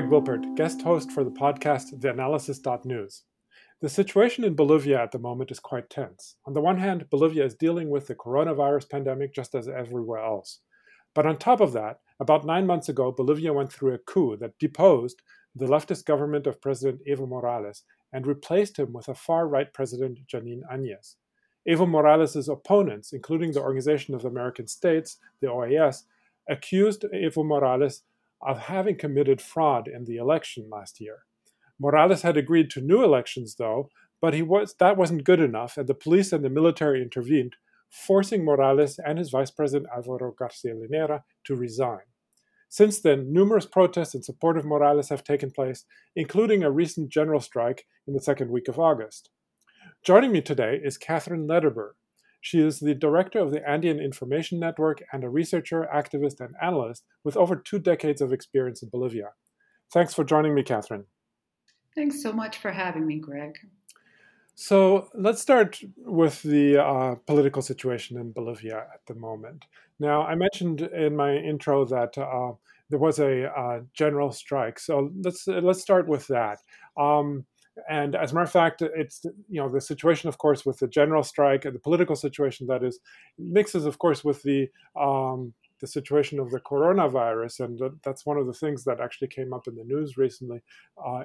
Greg Wilpert, guest host for the podcast TheAnalysis.News. The situation in Bolivia at the moment is quite tense. On the one hand, Bolivia is dealing with the coronavirus pandemic just as everywhere else. But on top of that, about 9 months ago, Bolivia went through a coup that deposed the leftist government of President Evo Morales and replaced him with a far-right president, Jeanine Añez. Evo Morales' opponents, including the Organization of American States, the OAS, accused Evo Morales of having committed fraud in the election last year. Morales had agreed to new elections, though, but that wasn't good enough, and the police and the military intervened, forcing Morales and his vice president, Alvaro García Linera, to resign. Since then, numerous protests in support of Morales have taken place, including a recent general strike in the second week of August. Joining me today is Katheryn Ledebur. She is the director of the Andean Information Network and a researcher, activist, and analyst with over 2 decades of experience in Bolivia. Thanks for joining me, Katheryn. Thanks so much for having me, Greg. So let's start with the political situation in Bolivia at the moment. Now, I mentioned in my intro that there was a general strike. So let's start with that. And as a matter of fact, it's, you know, the situation, of course, with the general strike and the political situation that is mixes, of course, with the situation of the coronavirus, and that's one of the things that actually came up in the news recently,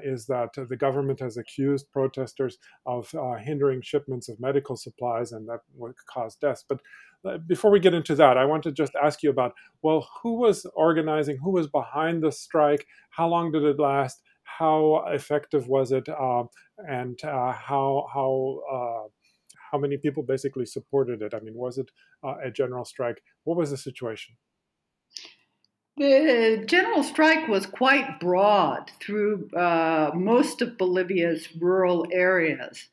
is that the government has accused protesters of hindering shipments of medical supplies, and that would cause deaths. But before we get into that, I want to just ask you about, well, who was organizing, who was behind the strike, how long did it last, how effective was it, and how many people basically supported it? I mean, was it a general strike? What was the situation? The general strike was quite broad through most of Bolivia's rural areas.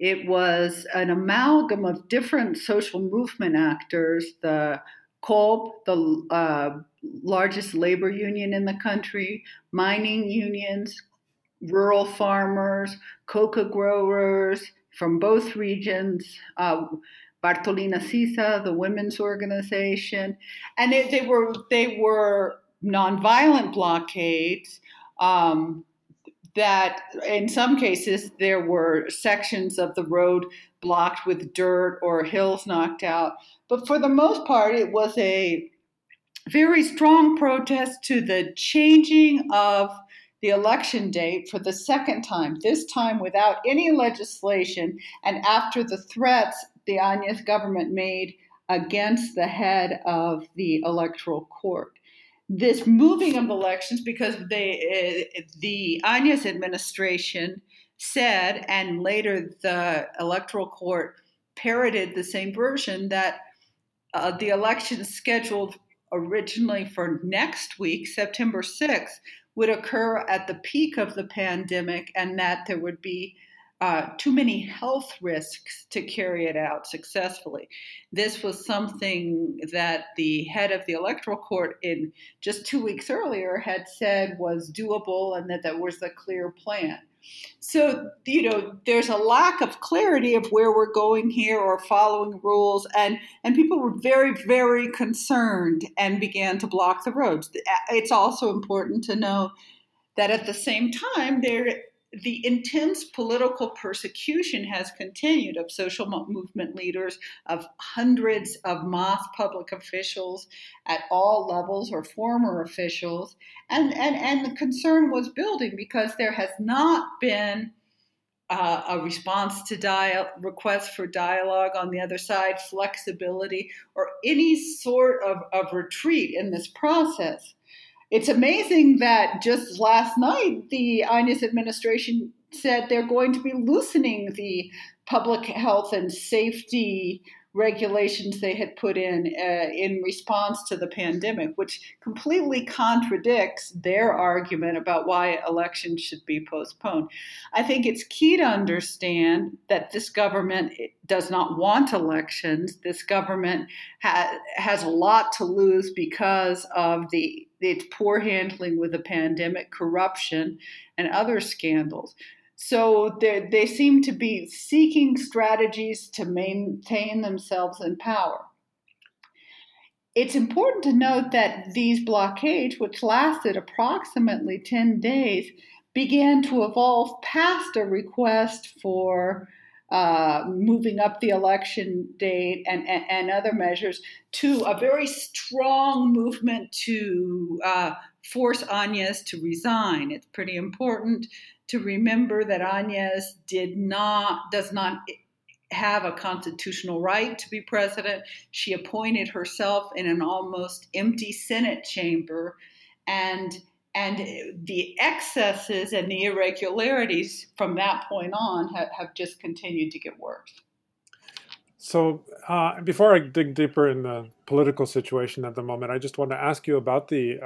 It was an amalgam of different social movement actors, the Cope, the largest labor union in the country, mining unions, rural farmers, coca growers, from both regions, Bartolina Sisa, the women's organization, and they were nonviolent blockades that, in some cases, there were sections of the road blocked with dirt or hills knocked out. But for the most part, it was a very strong protest to the changing of the election date for the second time, this time without any legislation, and after the threats the Añez government made against the head of the electoral court. This moving of elections, because the Añez administration said, and later the electoral court parroted the same version, that the elections scheduled originally for next week, September 6th, would occur at the peak of the pandemic, and that there would be too many health risks to carry it out successfully. This was something that the head of the electoral court in just 2 weeks earlier had said was doable, and that that was the clear plan. So, you know, there's a lack of clarity of where we're going here or following rules, and people were very, very concerned and began to block the roads. It's also important to know that at the same time, the intense political persecution has continued of social movement leaders, of hundreds of MAS public officials at all levels or former officials. And the concern was building because there has not been a response to requests for dialogue on the other side, flexibility, or any sort of retreat in this process. It's amazing that just last night, the Añez administration said they're going to be loosening the public health and safety regulations they had put in response to the pandemic, which completely contradicts their argument about why elections should be postponed. I think it's key to understand that this government does not want elections. This government has a lot to lose because of its poor handling with the pandemic, corruption, and other scandals. So they seem to be seeking strategies to maintain themselves in power. It's important to note that these blockades, which lasted approximately 10 days, began to evolve past a request for moving up the election date and other measures to a very strong movement to force Añez to resign. It's pretty important to remember that Añez does not have a constitutional right to be president. She appointed herself in an almost empty Senate chamber, and the excesses and the irregularities from that point on have just continued to get worse. So before I dig deeper in the political situation at the moment, I just want to ask you about the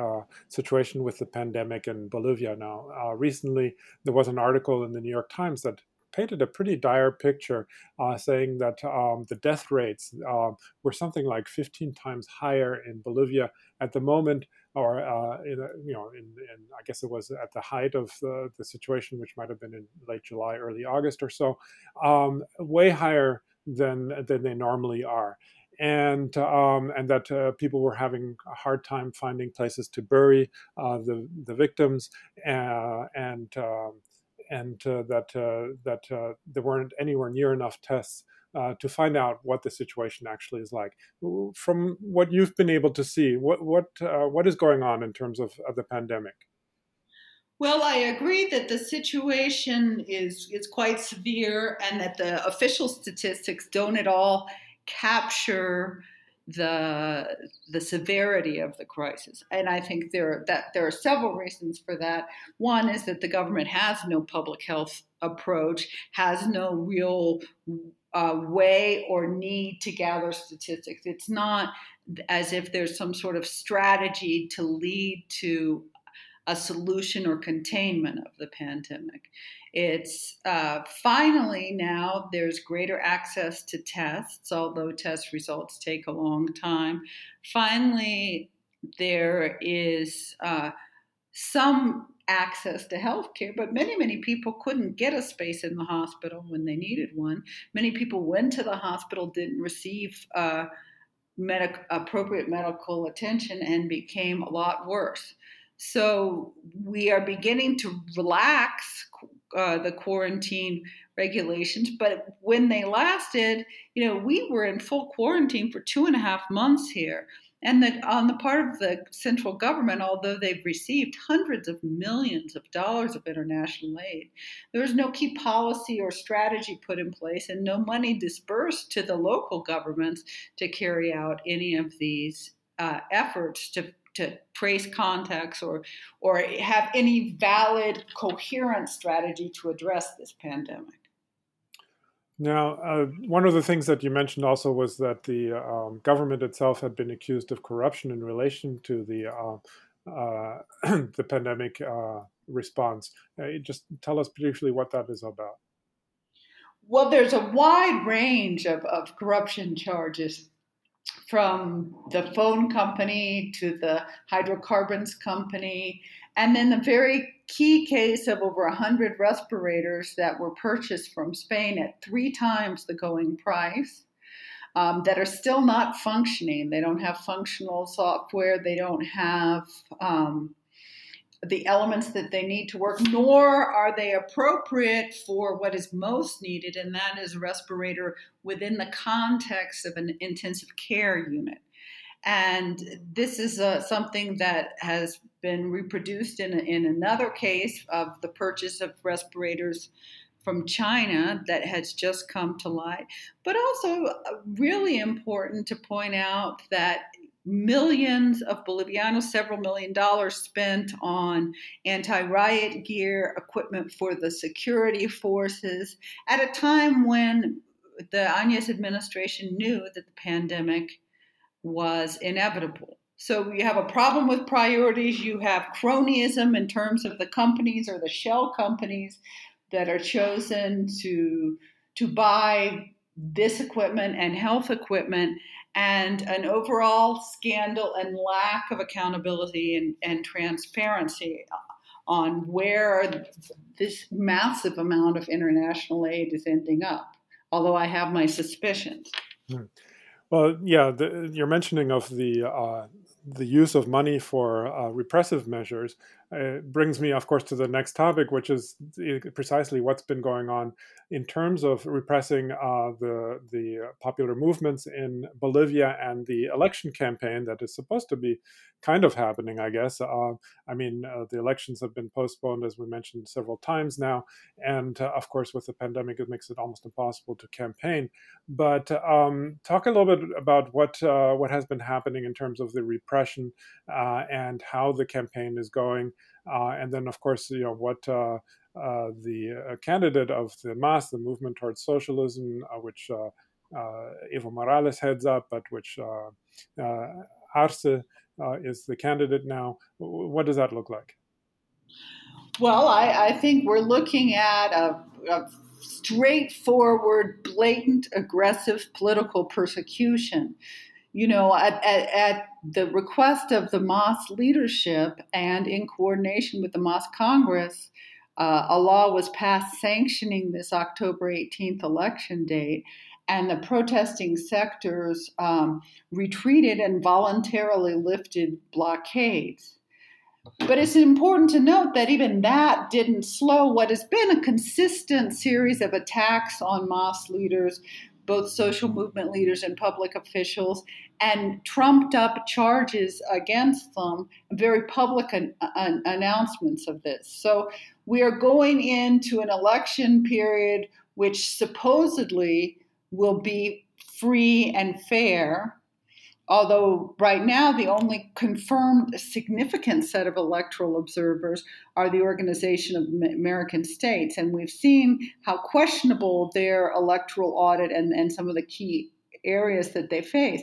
situation with the pandemic in Bolivia now. Recently, there was an article in the New York Times that painted a pretty dire picture, saying that the death rates were something like 15 times higher in Bolivia at the moment, or I guess it was at the height of the situation, which might have been in late July, early August or so, way higher than they normally are. And that people were having a hard time finding places to bury the victims, and that there weren't anywhere near enough tests to find out what the situation actually is like. From what you've been able to see, what is going on in terms of the pandemic? Well, I agree that the situation is quite severe, and that the official statistics don't at all capture the severity of the crisis. And I think there are several reasons for that. One is that the government has no public health approach, has no real way or need to gather statistics. It's not as if there's some sort of strategy to lead to a solution or containment of the pandemic. It's finally now there's greater access to tests, although test results take a long time. Finally, there is some access to healthcare, but many people couldn't get a space in the hospital when they needed one. Many people went to the hospital, didn't receive appropriate medical attention, and became a lot worse. So we are beginning to relax the quarantine regulations, but when they lasted, we were in full quarantine for 2.5 months here. And on the part of the central government, although they've received hundreds of millions of dollars of international aid, there was no key policy or strategy put in place, and no money dispersed to the local governments to carry out any of these efforts to trace contacts or have any valid, coherent strategy to address this pandemic. Now, one of the things that you mentioned also was that the government itself had been accused of corruption in relation to the pandemic response. Just tell us briefly what that is about. Well, there's a wide range of corruption charges, from the phone company to the hydrocarbons company, and then the very key case of over 100 respirators that were purchased from Spain at 3 times the going price, that are still not functioning. They don't have functional software. They don't have the elements that they need to work, nor are they appropriate for what is most needed, and that is a respirator within the context of an intensive care unit. And this is something that has been reproduced in another case of the purchase of respirators from China that has just come to light. But also really important to point out that millions of Bolivianos, several million dollars spent on anti-riot gear, equipment for the security forces, at a time when the Añez administration knew that the pandemic was inevitable. So you have a problem with priorities. You have cronyism in terms of the companies or the shell companies that are chosen to buy this equipment and health equipment, and an overall scandal and lack of accountability and transparency on where this massive amount of international aid is ending up, although I have my suspicions. Well, yeah, your mentioning of the use of money for repressive measures brings me, of course, to the next topic, which is precisely what's been going on in terms of repressing the popular movements in Bolivia and the election campaign that is supposed to be kind of happening, I guess. The elections have been postponed, as we mentioned several times now. And of course, with the pandemic, it makes it almost impossible to campaign. But talk a little bit about what has been happening in terms of the repression and how the campaign is going. And then, of course, what the candidate of the MAS, the Movement Towards Socialism, which Evo Morales heads up, but which Arce is the candidate now. What does that look like? Well, I think we're looking at a straightforward, blatant, aggressive political persecution. At the request of the MAS leadership and in coordination with the MAS Congress, a law was passed sanctioning this October 18th election date, and the protesting sectors retreated and voluntarily lifted blockades. But it's important to note that even that didn't slow what has been a consistent series of attacks on MAS leaders, both social movement leaders and public officials, and trumped up charges against them, very public announcements of this. So we are going into an election period which supposedly will be free and fair, although right now the only confirmed significant set of electoral observers are the Organization of American States. And we've seen how questionable their electoral audit and some of the key areas that they face.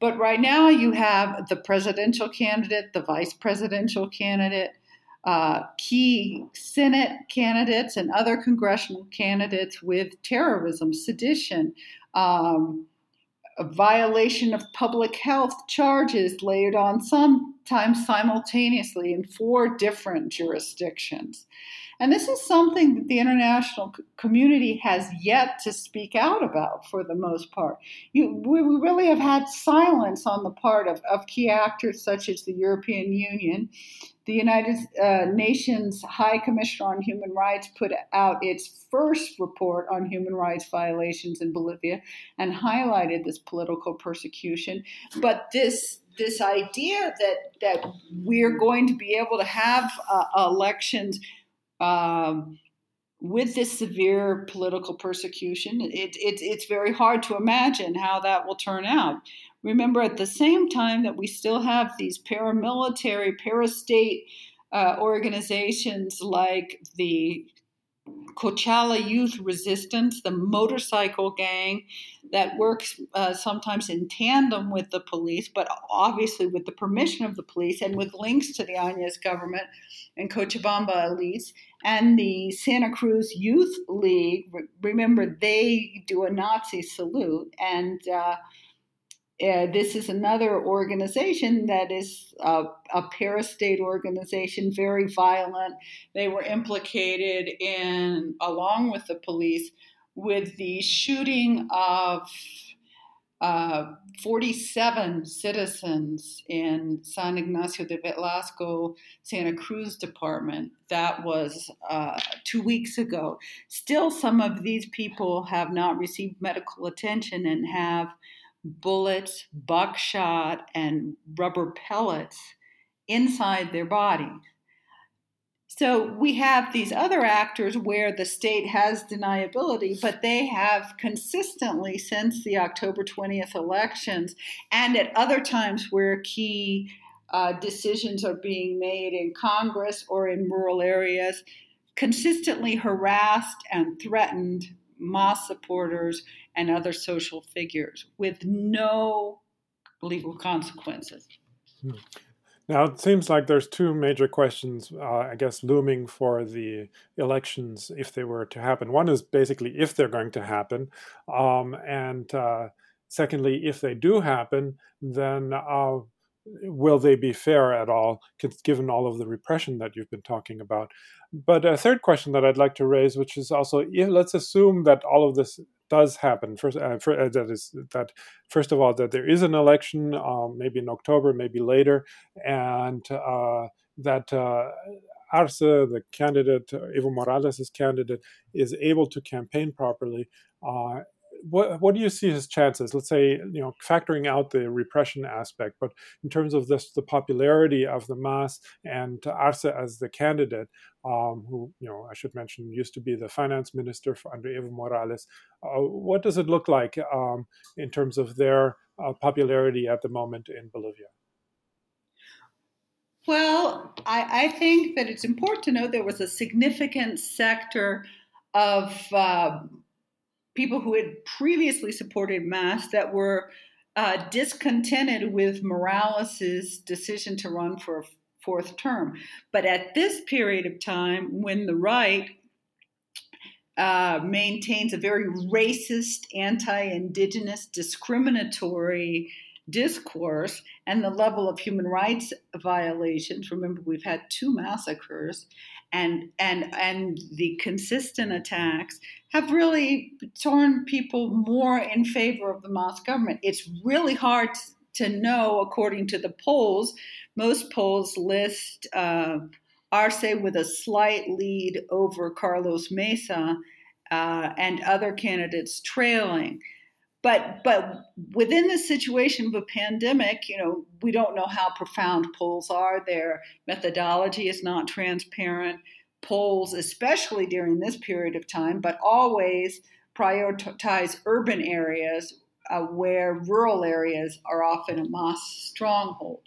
But right now you have the presidential candidate, the vice presidential candidate, key Senate candidates and other congressional candidates with terrorism, sedition, a violation of public health charges layered on sometimes simultaneously in four different jurisdictions. And this is something that the international community has yet to speak out about for the most part. We really have had silence on the part of key actors such as the European Union. The United Nations High Commissioner on Human Rights put out its first report on human rights violations in Bolivia and highlighted this political persecution. But this idea that we're going to be able to have elections with this severe political persecution, it's very hard to imagine how that will turn out. Remember, at the same time that we still have these paramilitary, parastate organizations like the Cochabamba Youth Resistance, the motorcycle gang that works sometimes in tandem with the police, but obviously with the permission of the police and with links to the Añez government and Cochabamba elites, and the Santa Cruz Youth League. Remember, they do a Nazi salute, and this is another organization that is a parastate organization, very violent. They were implicated in, along with the police, with the shooting of 47 citizens in San Ignacio de Velasco, Santa Cruz department. That was 2 weeks ago. Still, some of these people have not received medical attention and have bullets, buckshot, and rubber pellets inside their body. So we have these other actors where the state has deniability, but they have consistently, since the October 20th elections, and at other times where key decisions are being made in Congress or in rural areas, consistently harassed and threatened MAS supporters and other social figures with no legal consequences. Now, it seems like there's two major questions, looming for the elections if they were to happen. One is basically if they're going to happen. Secondly, if they do happen, then will they be fair at all, given all of the repression that you've been talking about? But a third question that I'd like to raise, which is also, let's assume that all of this does happen. First of all, that there is an election, maybe in October, maybe later, and that Arce, the candidate, Evo Morales' candidate, is able to campaign properly. What do you see his chances? Let's say, you know, factoring out the repression aspect, but in terms of this, the popularity of the mass and Arce as the candidate, who, you know, I should mention used to be the finance minister under Evo Morales. What does it look like in terms of their popularity at the moment in Bolivia? Well, I think that it's important to know there was a significant sector of people who had previously supported MAS that were discontented with Morales's decision to run for a fourth term. But at this period of time, when the right maintains a very racist, anti-indigenous, discriminatory discourse, and the level of human rights violations, remember we've had two massacres, and the consistent attacks have really torn people more in favor of the MAS government. It's really hard to know, according to the polls. Most polls list Arce with a slight lead over Carlos Mesa and other candidates trailing. But within the situation of a pandemic, you know, we don't know how profound polls are. Their methodology is not transparent. Polls, especially during this period of time, but always prioritize urban areas where rural areas are often a MAS stronghold.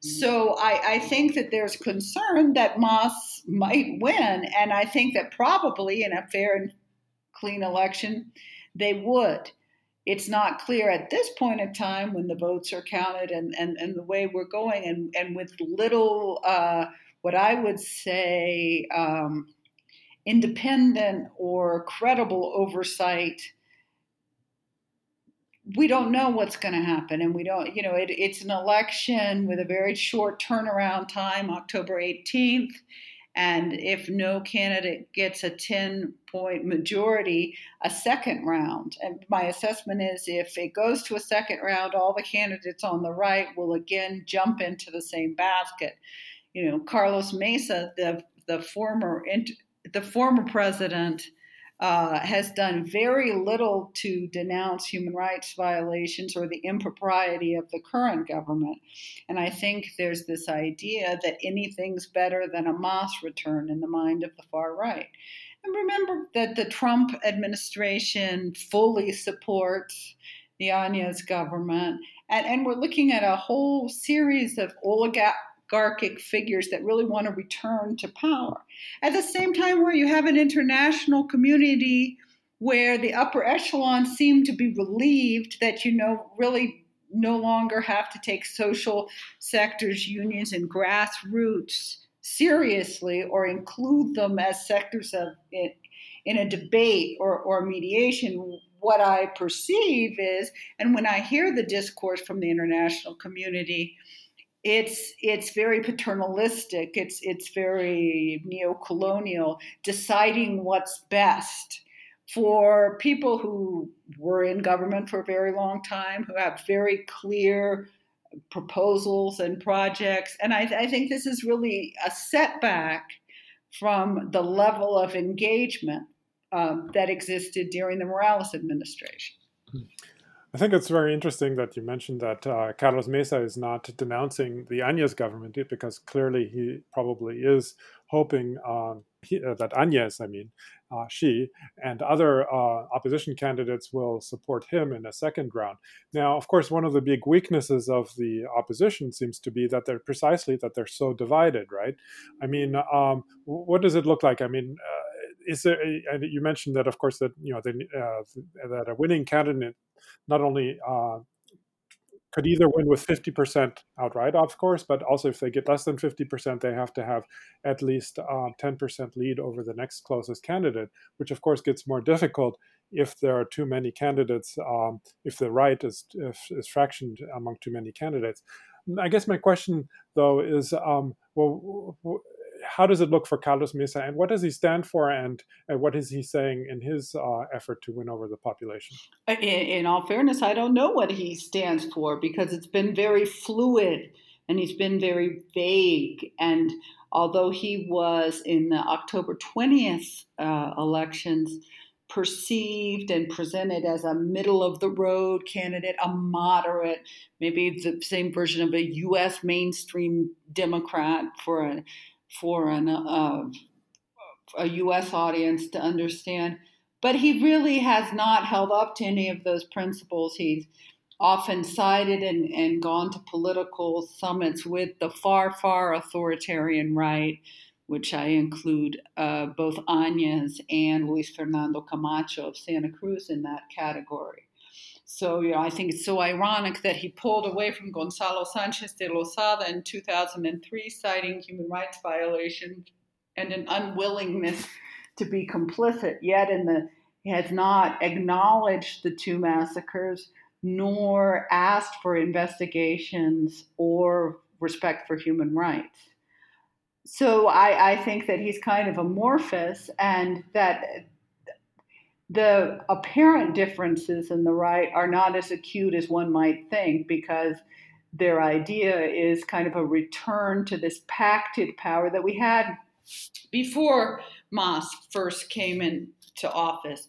So I think that there's concern that MAS might win, and I think that probably in a fair and clean election, they would. It's not clear at this point in time when the votes are counted and the way we're going and with little, what I would say, independent or credible oversight, we don't know what's going to happen. And we don't, you know, it's an election with a very short turnaround time, October 18th. And if no candidate gets a 10-point majority, a second round. And my assessment is if it goes to a second round, all the candidates on the right will again jump into the same basket. You know, Carlos Mesa, the former president, has done very little to denounce human rights violations or the impropriety of the current government. And I think there's this idea that anything's better than a MAS return in the mind of the far right. And remember that the Trump administration fully supports the Añez government. And we're looking at a whole series of oligarchic figures that really want to return to power. At the same time where you have an international community where the upper echelon seem to be relieved that, you know, really no longer have to take social sectors, unions, and grassroots seriously or include them as sectors of it in a debate or mediation. What I perceive is, and when I hear the discourse from the international community, It's very paternalistic. It's very neo-colonial, deciding what's best for people who were in government for a very long time, who have very clear proposals and projects. And I think this is really a setback from the level of engagement that existed during the Morales administration. Mm-hmm. I think it's very interesting that you mentioned that Carlos Mesa is not denouncing the Añez government because clearly he probably is hoping that Añez, she and other opposition candidates will support him in a second round. Now, of course, one of the big weaknesses of the opposition seems to be that they're so divided, right? I mean, what does it look like? I mean, is there? And you mentioned that, of course, that you know that a winning candidate not only could either win with 50% outright, of course, but also if they get less than 50%, they have to have at least 10% lead over the next closest candidate, which of course gets more difficult if there are too many candidates, if the right is fractioned among too many candidates. I guess my question, though, is how does it look for Carlos Mesa, and what does he stand for, and what is he saying in his effort to win over the population? In all fairness, I don't know what he stands for, because it's been very fluid and he's been very vague. And although he was in the October 20th elections perceived and presented as a middle-of-the-road candidate, a moderate, maybe the same version of a U.S. mainstream Democrat for a U.S. audience to understand. But he really has not held up to any of those principles. He's often sided and gone to political summits with the far, far authoritarian right, which I include both Añez and Luis Fernando Camacho of Santa Cruz in that category. So, you know, I think it's so ironic that he pulled away from Gonzalo Sánchez de Lozada in 2003, citing human rights violations and an unwillingness to be complicit. Yet, he has not acknowledged the two massacres, nor asked for investigations or respect for human rights. So I think that he's kind of amorphous, and that the apparent differences in the right are not as acute as one might think, because their idea is kind of a return to this pacted power that we had before Mas first came into office.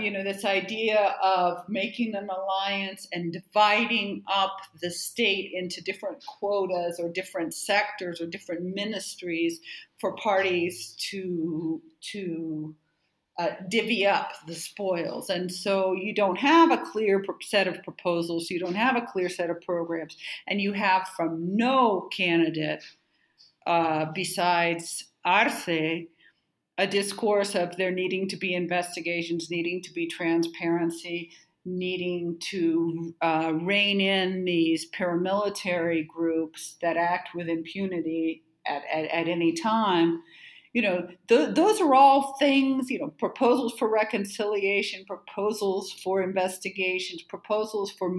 This idea of making an alliance and dividing up the state into different quotas or different sectors or different ministries for parties to divvy up the spoils. And so you don't have a clear set of proposals, you don't have a clear set of programs, and you have from no candidate besides Arce a discourse of there needing to be investigations, needing to be transparency, needing to rein in these paramilitary groups that act with impunity at any time. You know, those are all things, you know, proposals for reconciliation, proposals for investigations, proposals for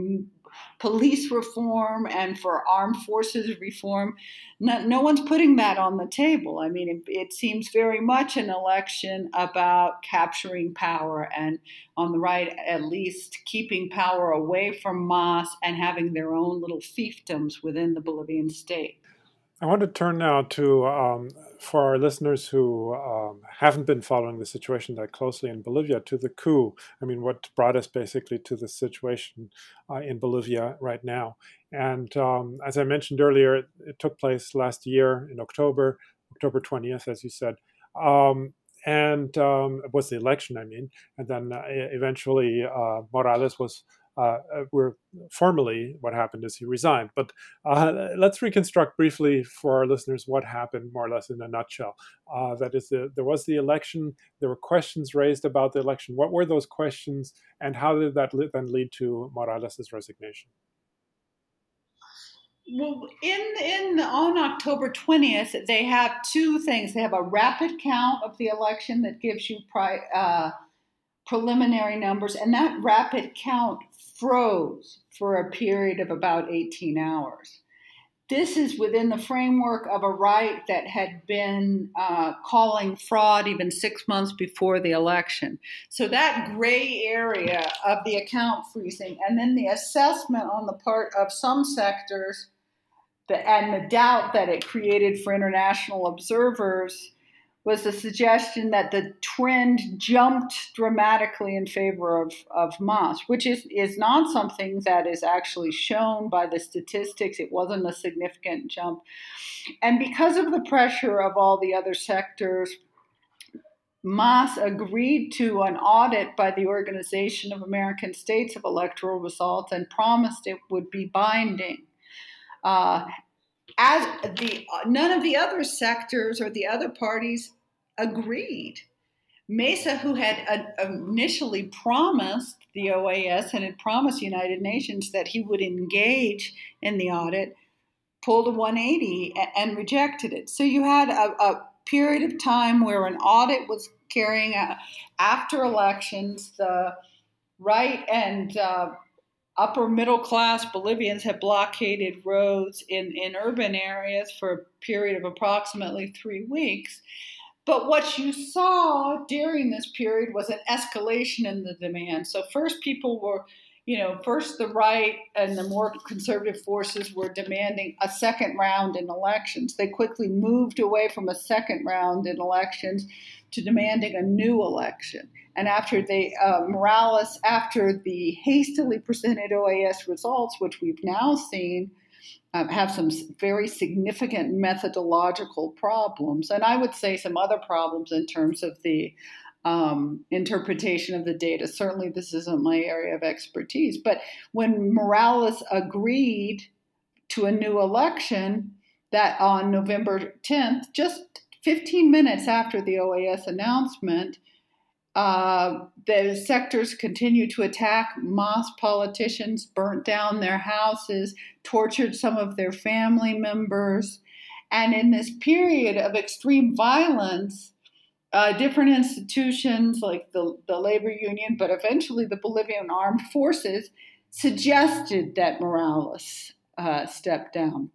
police reform and for armed forces reform. No one's putting that on the table. I mean, it seems very much an election about capturing power, and on the right, at least, keeping power away from Mas and having their own little fiefdoms within the Bolivian state. I want to turn now to, for our listeners who haven't been following the situation that closely in Bolivia, to the coup. I mean, what brought us basically to the situation in Bolivia right now. And as I mentioned earlier, it took place last year in October 20th, as you said. It was the election, I mean. And then eventually Morales was... formally, what happened is he resigned. But let's reconstruct briefly for our listeners what happened, more or less in a nutshell. That is, there was the election. There were questions raised about the election. What were those questions, and how did that then lead to Morales' resignation? Well, on October 20th, they have two things. They have a rapid count of the election that gives you preliminary numbers, and that rapid count froze for a period of about 18 hours. This is within the framework of a right that had been calling fraud even 6 months before the election. So that gray area of the account freezing, and then the assessment on the part of some sectors, and the doubt that it created for international observers, was the suggestion that the trend jumped dramatically in favor of Mas, which is not something that is actually shown by the statistics. It wasn't a significant jump. And because of the pressure of all the other sectors, Mas agreed to an audit by the Organization of American States of electoral results and promised it would be binding. None of the other sectors or the other parties agreed. Mesa, who had initially promised the OAS and had promised the United Nations that he would engage in the audit, pulled a 180 and rejected it. So you had a period of time where an audit was carrying out after elections. The right and upper-middle-class Bolivians have blockaded roads in urban areas for a period of approximately 3 weeks. But what you saw during this period was an escalation in the demand. So first people were, the right and the more conservative forces were demanding a second round in elections. They quickly moved away from a second round in elections to demanding a new election. And after Morales, after the hastily presented OAS results, which we've now seen, have some very significant methodological problems, and I would say some other problems in terms of the interpretation of the data. Certainly, this isn't my area of expertise. But when Morales agreed to a new election, that on November 10th, just 15 minutes after the OAS announcement, the sectors continued to attack mosque politicians, burnt down their houses, tortured some of their family members. And in this period of extreme violence, different institutions like the labor union, but eventually the Bolivian armed forces, suggested that Morales step down.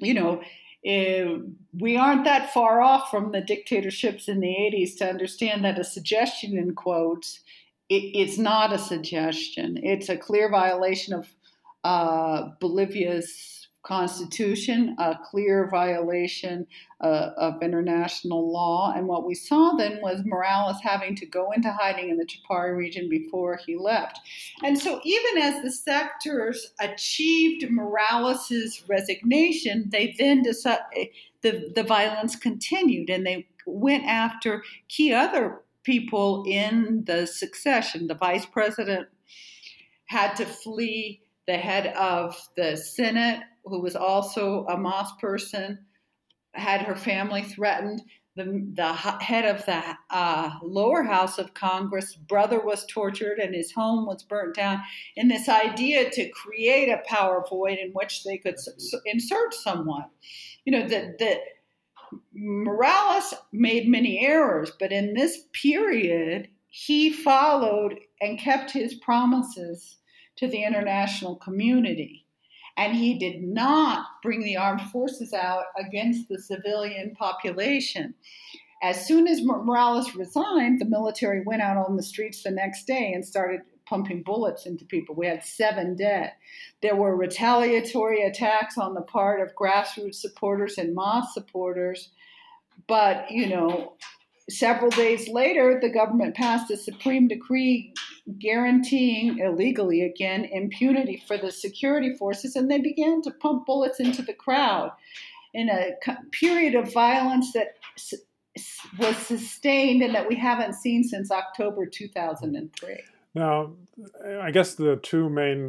We aren't that far off from the dictatorships in the 80s to understand that a suggestion, in quotes, it's not a suggestion. It's a clear violation of Bolivia's constitution, a clear violation of international law. And what we saw then was Morales having to go into hiding in the Chapare region before he left. And so even as the sectors achieved Morales's resignation, they then decided the violence continued, and they went after key other people in the succession. The vice president had to flee. The head of the Senate, who was also a mosque person, had her family threatened. The head of the lower house of Congress, brother was tortured and his home was burnt down. In this idea to create a power void in which they could insert someone, that Morales made many errors, but in this period he followed and kept his promises to the international community. And he did not bring the armed forces out against the civilian population. As soon as Morales resigned, the military went out on the streets the next day and started pumping bullets into people. We had 7 dead. There were retaliatory attacks on the part of grassroots supporters and mosque supporters. But, several days later, the government passed a supreme decree guaranteeing, illegally again, impunity for the security forces, and they began to pump bullets into the crowd in a period of violence that was sustained and that we haven't seen since October 2003. Now, I guess the two main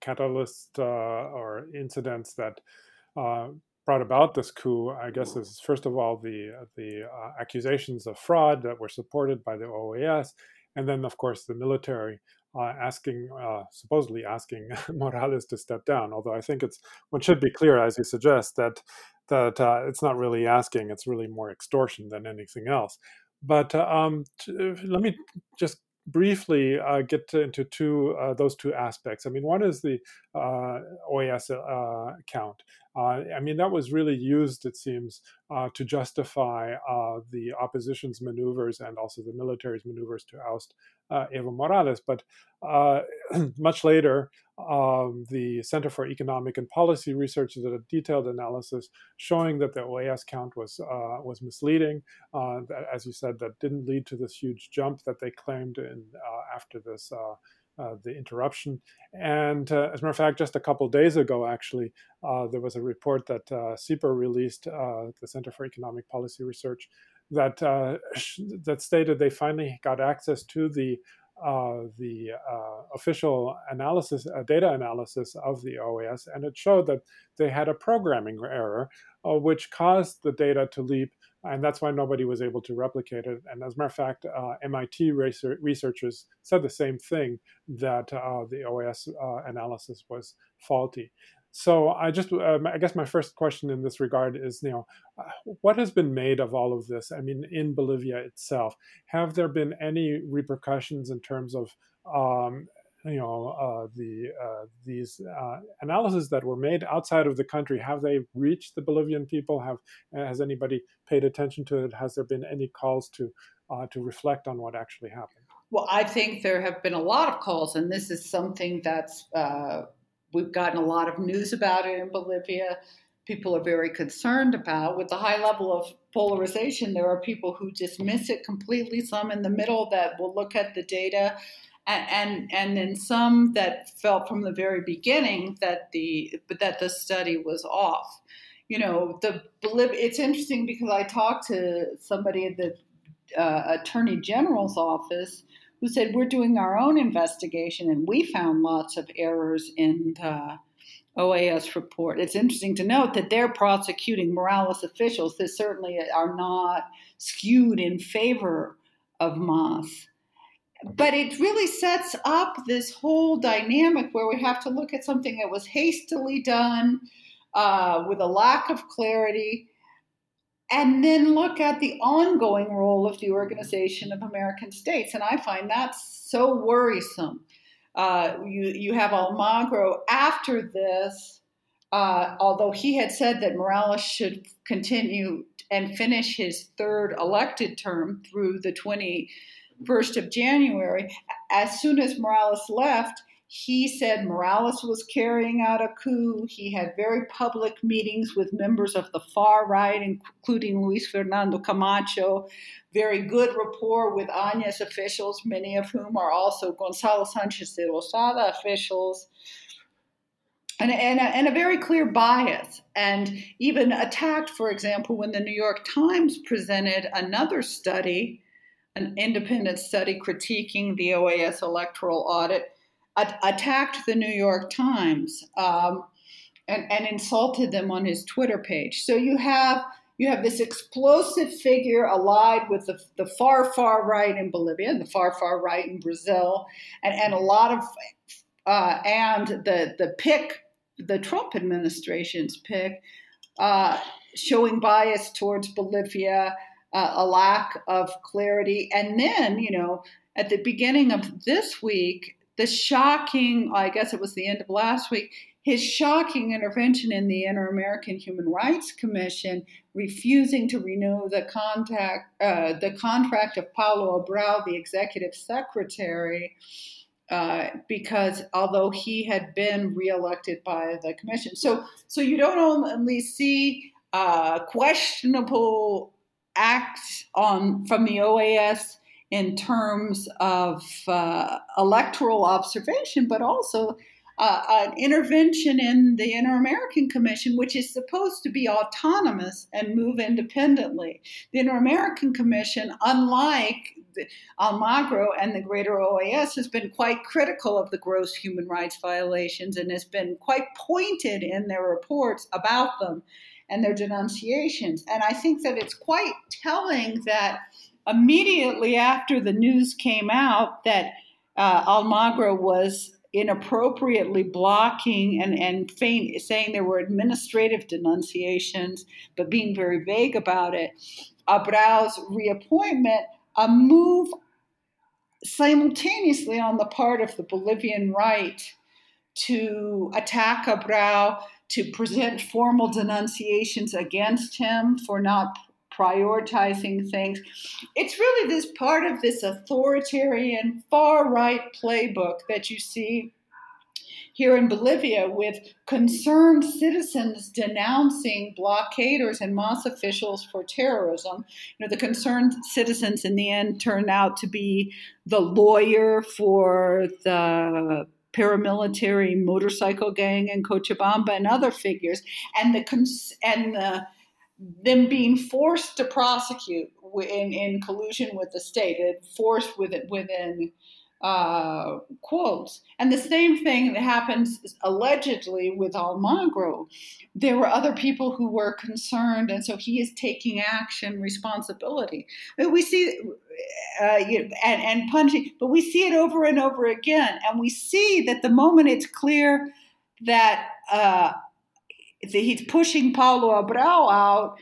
catalysts or incidents that brought about this coup, I guess, is first of all the accusations of fraud that were supported by the OAS, and then of course the military supposedly asking Morales to step down. Although I think one should be clear, as you suggest, that it's not really asking; it's really more extortion than anything else. But let me just briefly get into those two aspects. I mean, one is the OAS count. That was really used, it seems, to justify the opposition's maneuvers and also the military's maneuvers to oust Evo Morales. But much later, the Center for Economic and Policy Research did a detailed analysis showing that the OAS count was misleading. As you said, that didn't lead to this huge jump that they claimed after this the interruption. And as a matter of fact, just a couple days ago, actually, there was a report that CEPA released, the Center for Economic Policy Research, that stated they finally got access to the official analysis, data analysis of the OAS, and it showed that they had a programming error, which caused the data to leap, and that's why nobody was able to replicate it. And as a matter of fact, MIT researchers said the same thing, that the OAS analysis was faulty. So I guess my first question in this regard is, what has been made of all of this? I mean, in Bolivia itself, have there been any repercussions in terms of these analyses that were made outside of the country, have they reached the Bolivian people? Has anybody paid attention to it? Has there been any calls to reflect on what actually happened? Well, I think there have been a lot of calls, and this is something that's we've gotten a lot of news about it in Bolivia. People are very concerned about. With the high level of polarization, there are people who dismiss it completely, some in the middle that will look at the data, and then some that felt from the very beginning that the study was off. You know, it's interesting because I talked to somebody at the Attorney General's office who said, we're doing our own investigation, and we found lots of errors in the OAS report. It's interesting to note that they're prosecuting Morales officials that certainly are not skewed in favor of Mas. But it really sets up this whole dynamic where we have to look at something that was hastily done with a lack of clarity, and then look at the ongoing role of the Organization of American States. And I find that so worrisome. You have Almagro after this, although he had said that Morales should continue and finish his third elected term through the 21st of January. As soon as Morales left, he said Morales was carrying out a coup. He had very public meetings with members of the far right, including Luis Fernando Camacho, very good rapport with Añez officials, many of whom are also Gonzalo Sánchez de Lozada officials, and a very clear bias, and even attacked, for example, when the New York Times presented another study, an independent study critiquing the OAS electoral audit, attacked the New York Times and insulted them on his Twitter page. So you have this explosive figure allied with the far, far right in Bolivia and the far, far right in Brazil, and a lot of the Trump administration's pick showing bias towards Bolivia, a lack of clarity, and then at the beginning of this week. The shocking, I guess it was the end of last week, his shocking intervention in the Inter-American Human Rights Commission, refusing to renew the contract of Paulo Abrao, the executive secretary, because although he had been reelected by the commission. So you don't only see questionable acts from the OAS in terms of electoral observation, but also an intervention in the Inter-American Commission, which is supposed to be autonomous and move independently. The Inter-American Commission, unlike Almagro and the greater OAS, has been quite critical of the gross human rights violations and has been quite pointed in their reports about them and their denunciations. And I think that it's quite telling that immediately after the news came out that Almagro was inappropriately blocking and saying there were administrative denunciations, but being very vague about it, Abrao's reappointment, a move simultaneously on the part of the Bolivian right to attack Abrao, to present formal denunciations against him for not prioritizing things. It's really this part of this authoritarian far-right playbook that you see here in Bolivia, with concerned citizens denouncing blockaders and MAS officials for terrorism. The concerned citizens in the end turned out to be the lawyer for the paramilitary motorcycle gang in Cochabamba and other figures, and them being forced to prosecute in collusion with the state, forced within quotes. And the same thing that happens allegedly with Almagro. There were other people who were concerned, and so he is taking action, responsibility. We see and punishing, but we see it over and over again. And we see that the moment it's clear that he's pushing Paulo Abrao out,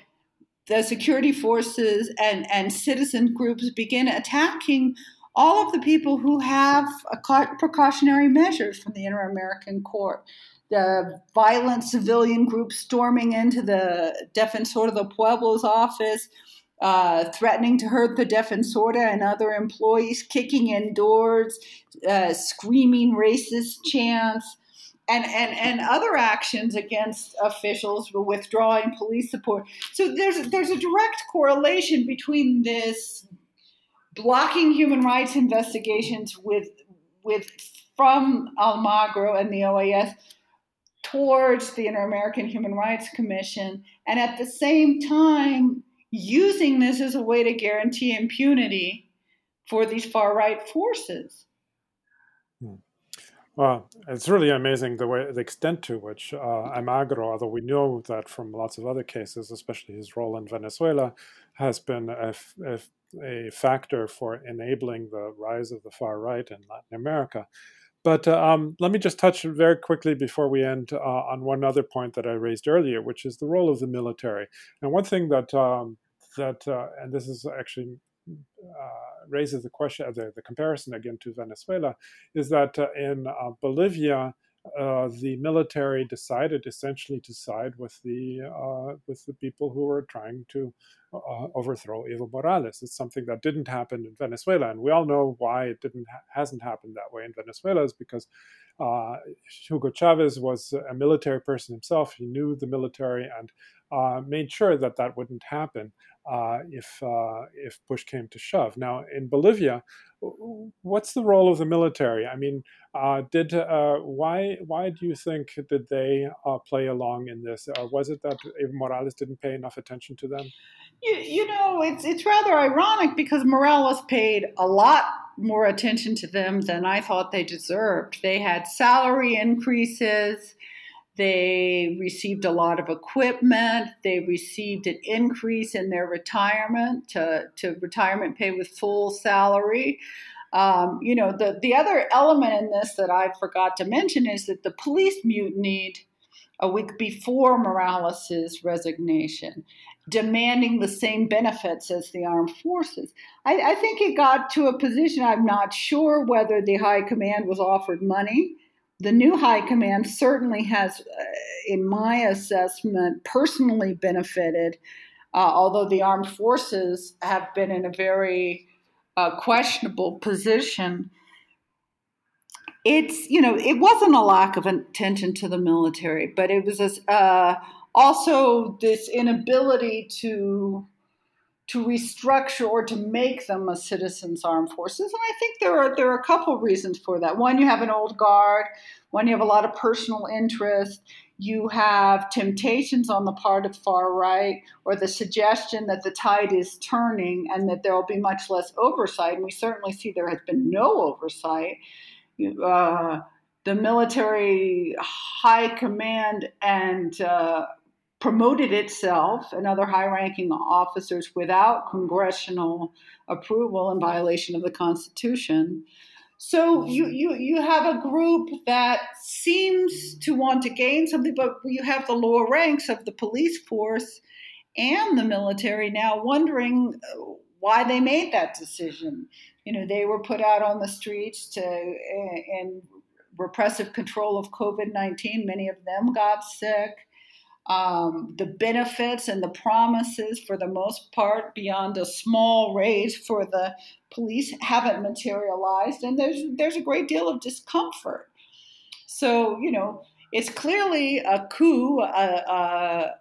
the security forces and citizen groups begin attacking all of the people who have precautionary measures from the Inter-American Court, the violent civilian group storming into the Defensor del Pueblo's office, threatening to hurt the Defensora and other employees, kicking in doors, screaming racist chants, and other actions against officials, withdrawing police support. So there's a direct correlation between this blocking human rights investigations with from Almagro and the OAS towards the Inter-American Human Rights Commission, and at the same time using this as a way to guarantee impunity for these far-right forces. Well, it's really amazing the extent to which Almagro, although we know that from lots of other cases, especially his role in Venezuela, has been a factor for enabling the rise of the far right in Latin America. But let me just touch very quickly before we end on one other point that I raised earlier, which is the role of the military. And one thing that, and this is actually raises the question, the comparison again to Venezuela, is that in Bolivia, the military decided essentially to side with the people who were trying to overthrow Evo Morales. It's something that didn't happen in Venezuela, and we all know why it hasn't happened that way in Venezuela is because Hugo Chavez was a military person himself. He knew the military and made sure that that wouldn't happen if push came to shove. Now, in Bolivia, what's the role of the military? I mean, why do you think did they play along in this? Was it that Evo Morales didn't pay enough attention to them? You know, it's rather ironic because Morales paid a lot more attention to them than I thought they deserved. They had salary increases. They received a lot of equipment. They received an increase in their retirement to retirement pay with full salary. You know, the other element in this that I forgot to mention is that the police mutinied a week before Morales's resignation, demanding the same benefits as the armed forces. I think it got to a position, I'm not sure whether the high command was offered money. The new high command certainly has, in my assessment, personally benefited, although the armed forces have been in a very questionable position. It's, you know, it wasn't a lack of attention to the military, but it was also this inability to restructure or to make them a citizens' armed forces. And I think there are a couple reasons for that. One, you have an old guard. One, you have a lot of personal interest. You have temptations on the part of far right or the suggestion that the tide is turning and that there will be much less oversight. And we certainly see there has been no oversight. The military high command and promoted itself and other high-ranking officers without congressional approval in violation of the Constitution. So you have a group that seems to want to gain something, but you have the lower ranks of the police force and the military now wondering why they made that decision. You know, they were put out on the streets in repressive control of COVID-19. Many of them got sick. The benefits and the promises, for the most part, beyond a small raise for the police, haven't materialized, and there's a great deal of discomfort. So, you know, it's clearly a coup, a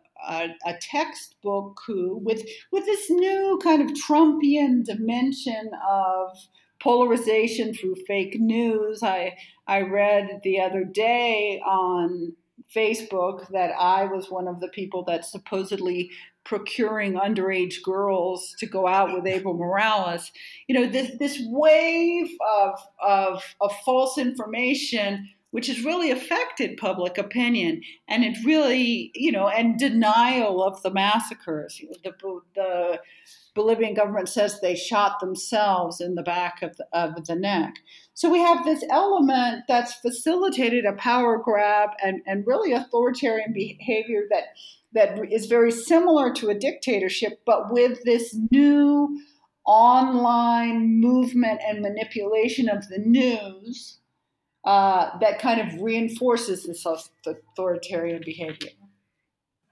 textbook coup with this new kind of Trumpian dimension of polarization through fake news. I read the other day on Facebook that I was one of the people that supposedly procuring underage girls to go out with Evo Morales. You know, this wave of false information, which has really affected public opinion, and it really, you know, and denial of the massacres. The Bolivian government says they shot themselves in the back of the neck. So we have this element that's facilitated a power grab and really authoritarian behavior that is very similar to a dictatorship, but with this new online movement and manipulation of the news that kind of reinforces this authoritarian behavior.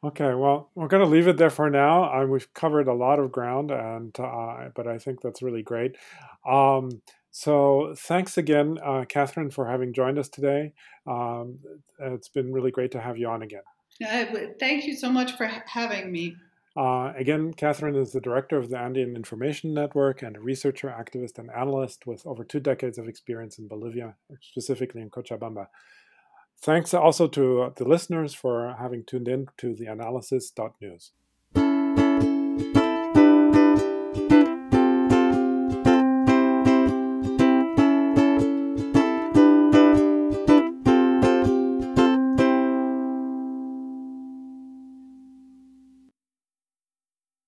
Okay, well, we're going to leave it there for now. We've covered a lot of ground, but I think that's really great. So thanks again, Katheryn, for having joined us today. It's been really great to have you on again. Thank you so much for having me. Again, Katheryn is the director of the Andean Information Network and a researcher, activist, and analyst with over 2 decades of experience in Bolivia, specifically in Cochabamba. Thanks also to the listeners for having tuned in to TheAnalysis.News.